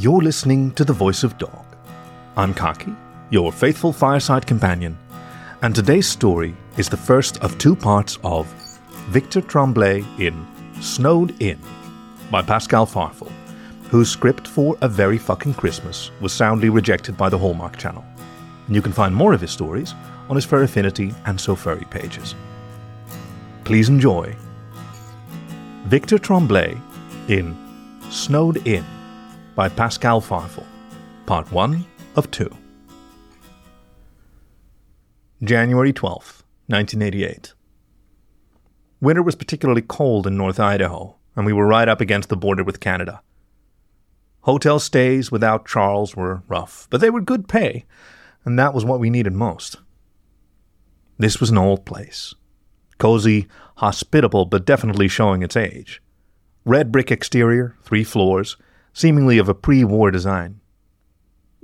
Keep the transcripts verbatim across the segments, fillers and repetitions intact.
You're listening to The Voice of Dog. I'm Khaki, your faithful fireside companion, and today's story is the first of two parts of Victor Tremblay in Snowed Inn by Pascal Farful, whose script for A Very Fucking Christmas was soundly rejected by the Hallmark Channel. And you can find more of his stories on his FurAffinity and SoFurry pages. Please enjoy Victor Tremblay in Snowed Inn by Pascal Farful, part one of two. January twelfth, nineteen eighty-eight. Winter was particularly cold in North Idaho, and we were right up against the border with Canada. Hotel stays without Charles were rough, but they were good pay, and that was what we needed most. This was an old place. Cozy, hospitable, but definitely showing its age. Red brick exterior, three floors, seemingly of a pre-war design.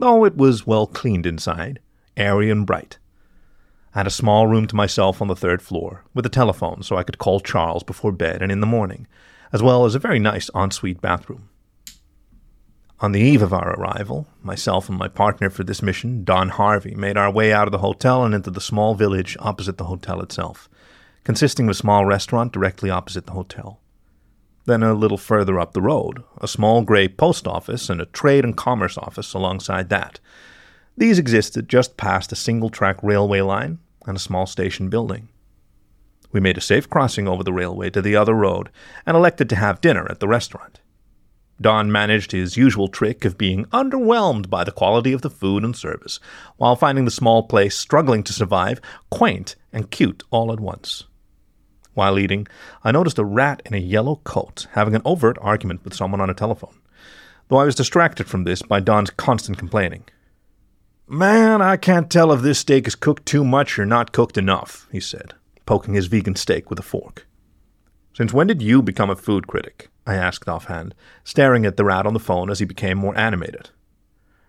Oh, it was well cleaned inside, airy and bright. I had a small room to myself on the third floor, with a telephone so I could call Charles before bed and in the morning, as well as a very nice ensuite bathroom. On the eve of our arrival, myself and my partner for this mission, Don Harvey, made our way out of the hotel and into the small village opposite the hotel itself, consisting of a small restaurant directly opposite the hotel. Then a little further up the road, a small gray post office and a trade and commerce office alongside that. These existed just past a single-track railway line and a small station building. We made a safe crossing over the railway to the other road and elected to have dinner at the restaurant. Don managed his usual trick of being underwhelmed by the quality of the food and service, while finding the small place struggling to survive, quaint and cute all at once. While eating, I noticed a rat in a yellow coat having an overt argument with someone on a telephone, though I was distracted from this by Don's constant complaining. "Man, I can't tell if this steak is cooked too much or not cooked enough," he said, poking his vegan steak with a fork. "Since when did you become a food critic?" I asked offhand, staring at the rat on the phone as he became more animated.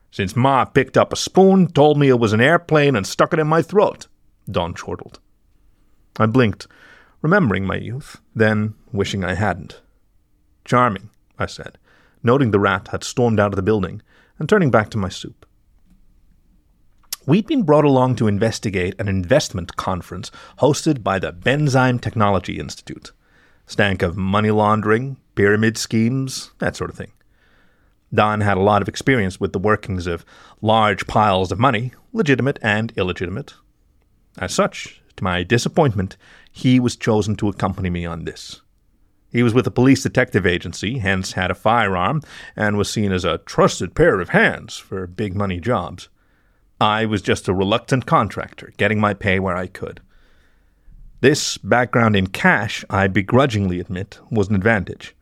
"Since Ma picked up a spoon, told me it was an airplane, and stuck it in my throat," Don chortled. I blinked, remembering my youth, then wishing I hadn't. "Charming," I said, noting the rat had stormed out of the building and turning back to my soup. We'd been brought along to investigate an investment conference hosted by the Benzyme Technology Institute. Stank of money laundering, pyramid schemes, that sort of thing. Don had a lot of experience with the workings of large piles of money, legitimate and illegitimate. As such, to my disappointment, he was chosen to accompany me on this. He was with a police detective agency, hence had a firearm, and was seen as a trusted pair of hands for big money jobs. I was just a reluctant contractor, getting my pay where I could. This background in cash, I begrudgingly admit, was an advantage.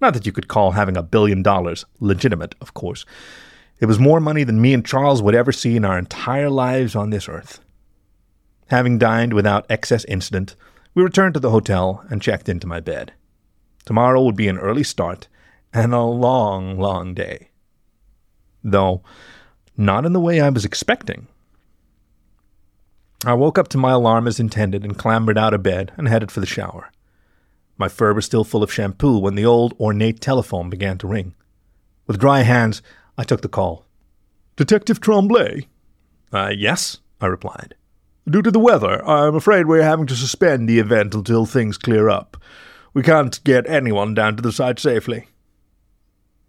Not that you could call having a billion dollars legitimate, of course. It was more money than me and Charles would ever see in our entire lives on this earth. Having dined without excess incident, we returned to the hotel and checked into my bed. Tomorrow would be an early start and a long, long day. Though not in the way I was expecting. I woke up to my alarm as intended and clambered out of bed and headed for the shower. My fur was still full of shampoo when the old, ornate telephone began to ring. With dry hands, I took the call. "Detective Tremblay?" Uh, yes, I replied. "Due to the weather, I'm afraid we're having to suspend the event until things clear up. We can't get anyone down to the site safely."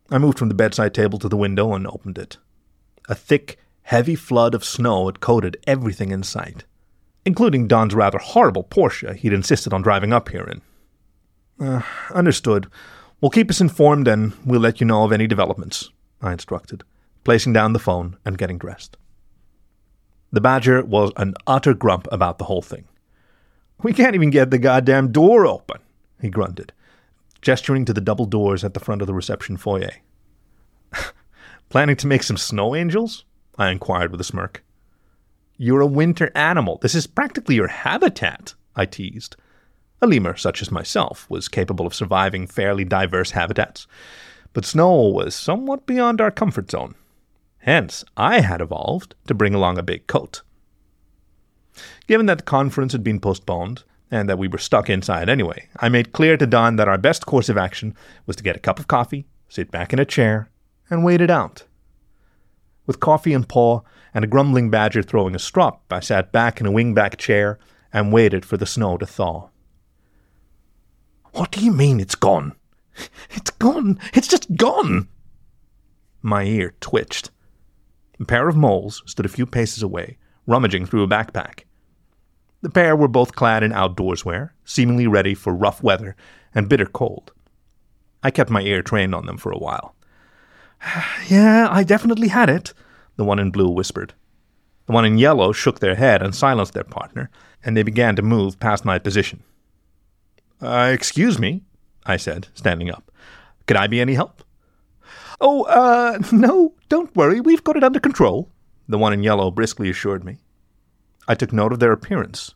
I moved from the bedside table to the window and opened it. A thick, heavy flood of snow had coated everything in sight, including Don's rather horrible Porsche he'd insisted on driving up here in. Uh, understood. "We'll keep us informed and we'll let you know of any developments," I instructed, placing down the phone and getting dressed. The badger was an utter grump about the whole thing. "We can't even get the goddamn door open," he grunted, gesturing to the double doors at the front of the reception foyer. "Planning to make some snow angels?" I inquired with a smirk. "You're a winter animal. This is practically your habitat," I teased. A lemur such as myself was capable of surviving fairly diverse habitats, but snow was somewhat beyond our comfort zone. Hence, I had evolved to bring along a big coat. Given that the conference had been postponed, and that we were stuck inside anyway, I made clear to Don that our best course of action was to get a cup of coffee, sit back in a chair, and wait it out. With coffee in paw and a grumbling badger throwing a strop, I sat back in a wingback chair and waited for the snow to thaw. "What do you mean it's gone? It's gone. It's just gone." My ear twitched. A pair of moles stood a few paces away, rummaging through a backpack. The pair were both clad in outdoors wear, seemingly ready for rough weather and bitter cold. I kept my ear trained on them for a while. "Yeah, I definitely had it," the one in blue whispered. The one in yellow shook their head and silenced their partner, and they began to move past my position. Uh, excuse me, I said, standing up. "Could I be any help?" "Oh, uh, no, don't worry, we've got it under control," the one in yellow briskly assured me. I took note of their appearance.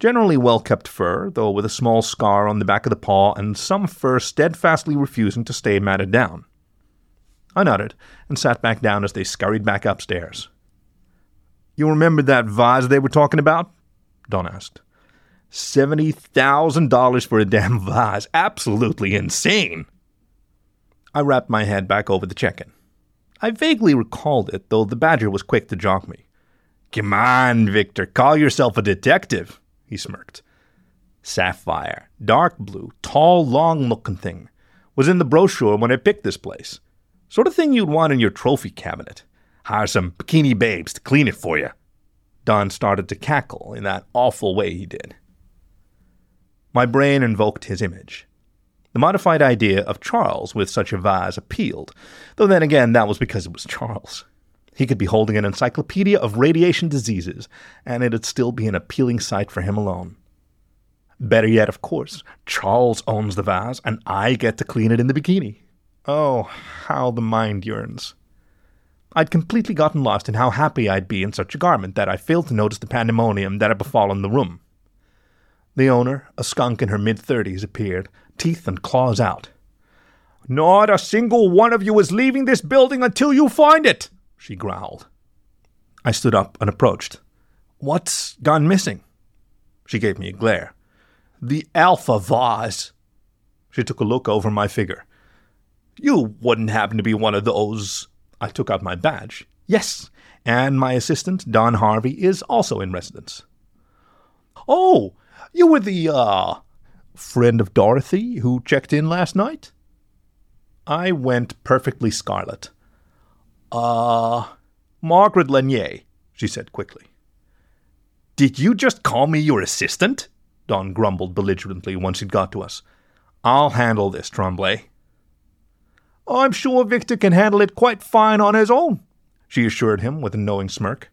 Generally well-kept fur, though with a small scar on the back of the paw and some fur steadfastly refusing to stay matted down. I nodded and sat back down as they scurried back upstairs. "You remember that vase they were talking about?" Don asked. seventy thousand dollars for a damn vase. Absolutely insane." I wrapped my head back over the check-in. I vaguely recalled it, though the badger was quick to jock me. "Come on, Victor, call yourself a detective," he smirked. "Sapphire, dark blue, tall, long-looking thing. Was in the brochure when I picked this place. Sort of thing you'd want in your trophy cabinet. Hire some bikini babes to clean it for you." Don started to cackle in that awful way he did. My brain invoked his image. The modified idea of Charles with such a vase appealed, though then again that was because it was Charles. He could be holding an encyclopedia of radiation diseases, and it'd still be an appealing sight for him alone. Better yet, of course, Charles owns the vase, and I get to clean it in the bikini. Oh, how the mind yearns. I'd completely gotten lost in how happy I'd be in such a garment that I failed to notice the pandemonium that had befallen the room. The owner, a skunk in her mid-thirties, appeared, teeth and claws out. "Not a single one of you is leaving this building until you find it," she growled. I stood up and approached. "What's gone missing?" She gave me a glare. "The Alpha Vase." She took a look over my figure. "You wouldn't happen to be one of those." I took out my badge. "Yes, and my assistant, Don Harvey, is also in residence." "Oh, you were the, uh, friend of Dorothy who checked in last night?" I went perfectly scarlet. Uh, Margaret Lannier, she said quickly. "Did you just call me your assistant?" Don grumbled belligerently once he'd got to us. "I'll handle this, Tremblay." "I'm sure Victor can handle it quite fine on his own," she assured him with a knowing smirk.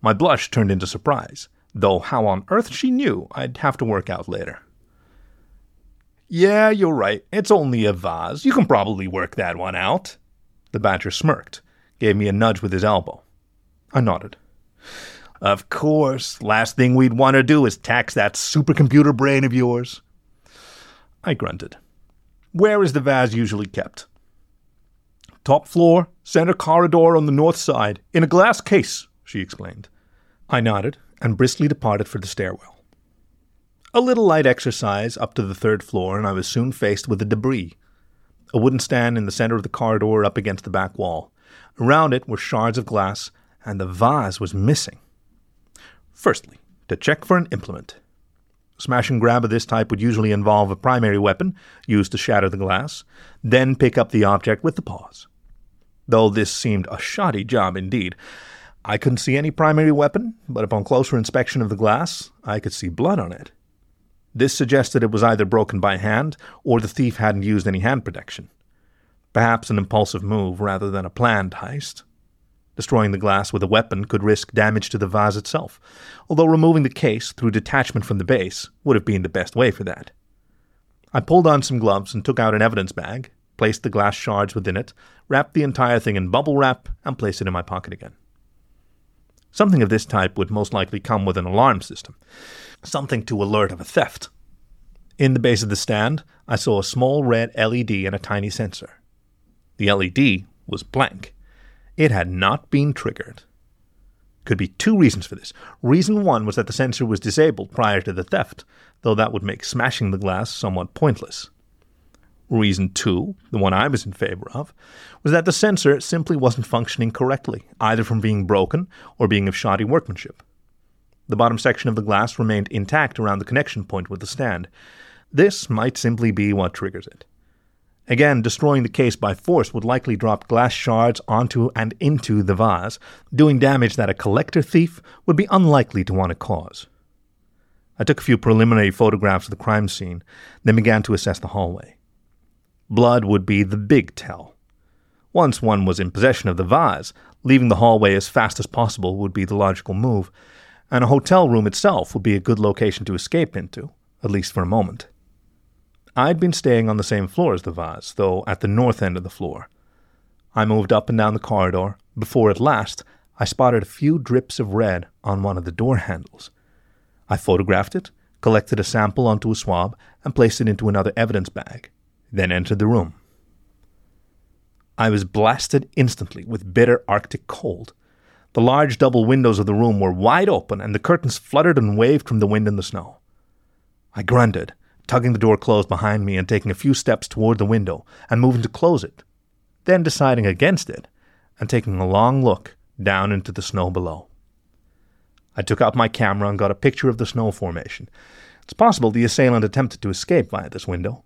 My blush turned into surprise, though how on earth she knew I'd have to work out later. "Yeah, you're right. It's only a vase. You can probably work that one out." The badger smirked, gave me a nudge with his elbow. I nodded. "Of course. Last thing we'd want to do is tax that supercomputer brain of yours." I grunted. "Where is the vase usually kept?" "Top floor, center corridor on the north side, in a glass case," she explained. I nodded and briskly departed for the stairwell. A little light exercise up to the third floor, and I was soon faced with the debris. A wooden stand in the center of the corridor up against the back wall. Around it were shards of glass, and the vase was missing. Firstly, to check for an implement. Smash and grab of this type would usually involve a primary weapon used to shatter the glass, then pick up the object with the paws. Though this seemed a shoddy job indeed. I couldn't see any primary weapon, but upon closer inspection of the glass, I could see blood on it. This suggested it was either broken by hand, or the thief hadn't used any hand protection. Perhaps an impulsive move rather than a planned heist. Destroying the glass with a weapon could risk damage to the vase itself, although removing the case through detachment from the base would have been the best way for that. I pulled on some gloves and took out an evidence bag, placed the glass shards within it, wrapped the entire thing in bubble wrap, and placed it in my pocket again. Something of this type would most likely come with an alarm system, something to alert of a theft. In the base of the stand, I saw a small red L E D and a tiny sensor. The L E D was blank. It had not been triggered. Could be two reasons for this. Reason one was that the sensor was disabled prior to the theft, though that would make smashing the glass somewhat pointless. Reason two, the one I was in favor of, was that the sensor simply wasn't functioning correctly, either from being broken or being of shoddy workmanship. The bottom section of the glass remained intact around the connection point with the stand. This might simply be what triggers it. Again, destroying the case by force would likely drop glass shards onto and into the vase, doing damage that a collector thief would be unlikely to want to cause. I took a few preliminary photographs of the crime scene, then began to assess the hallway. Blood would be the big tell. Once one was in possession of the vase, leaving the hallway as fast as possible would be the logical move, and a hotel room itself would be a good location to escape into, at least for a moment. I'd been staying on the same floor as the vase, though at the north end of the floor. I moved up and down the corridor before at last I spotted a few drips of red on one of the door handles. I photographed it, collected a sample onto a swab, and placed it into another evidence bag, then entered the room. I was blasted instantly with bitter Arctic cold. The large double windows of the room were wide open, and the curtains fluttered and waved from the wind and the snow. I grunted, tugging the door closed behind me and taking a few steps toward the window and moving to close it, then deciding against it and taking a long look down into the snow below. I took out my camera and got a picture of the snow formation. It's possible the assailant attempted to escape via this window,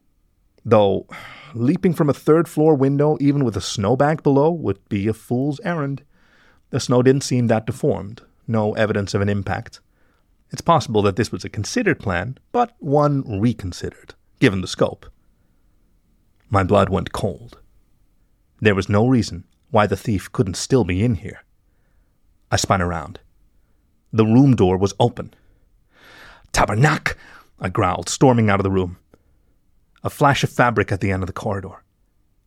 though leaping from a third-floor window even with a snowbank below would be a fool's errand. The snow didn't seem that deformed, no evidence of an impact. It's possible that this was a considered plan, but one reconsidered, given the scope. My blood went cold. There was no reason why the thief couldn't still be in here. I spun around. The room door was open. "Tabarnak!" I growled, storming out of the room. A flash of fabric at the end of the corridor.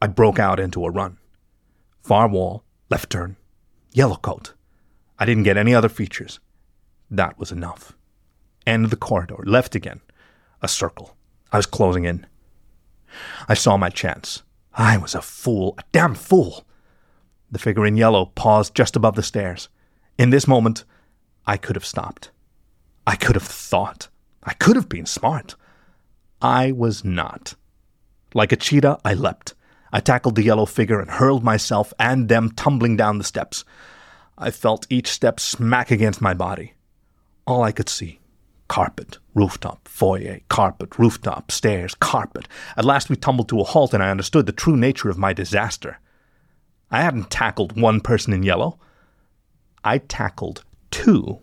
I broke out into a run. Far wall, left turn, yellow coat. I didn't get any other features. That was enough. End of the corridor, left again. A circle. I was closing in. I saw my chance. I was a fool, a damn fool. The figure in yellow paused just above the stairs. In this moment, I could have stopped. I could have thought. I could have been smart. I was not. Like a cheetah, I leapt. I tackled the yellow figure and hurled myself and them tumbling down the steps. I felt each step smack against my body. All I could see, carpet, rooftop, foyer, carpet, rooftop, stairs, carpet. At last we tumbled to a halt and I understood the true nature of my disaster. I hadn't tackled one person in yellow. I tackled two.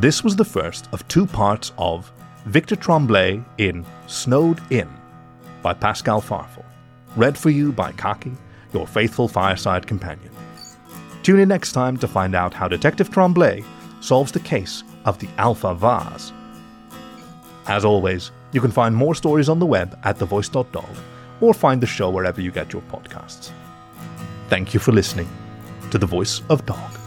This was the first of two parts of Victor Tremblay in Snowed Inn by Pascal Farful. Read for you by Khaki, your faithful fireside companion. Tune in next time to find out how Detective Tremblay solves the case of the Alpha Vase. As always, you can find more stories on the web at the voice dot dog or find the show wherever you get your podcasts. Thank you for listening to The Voice of Dog.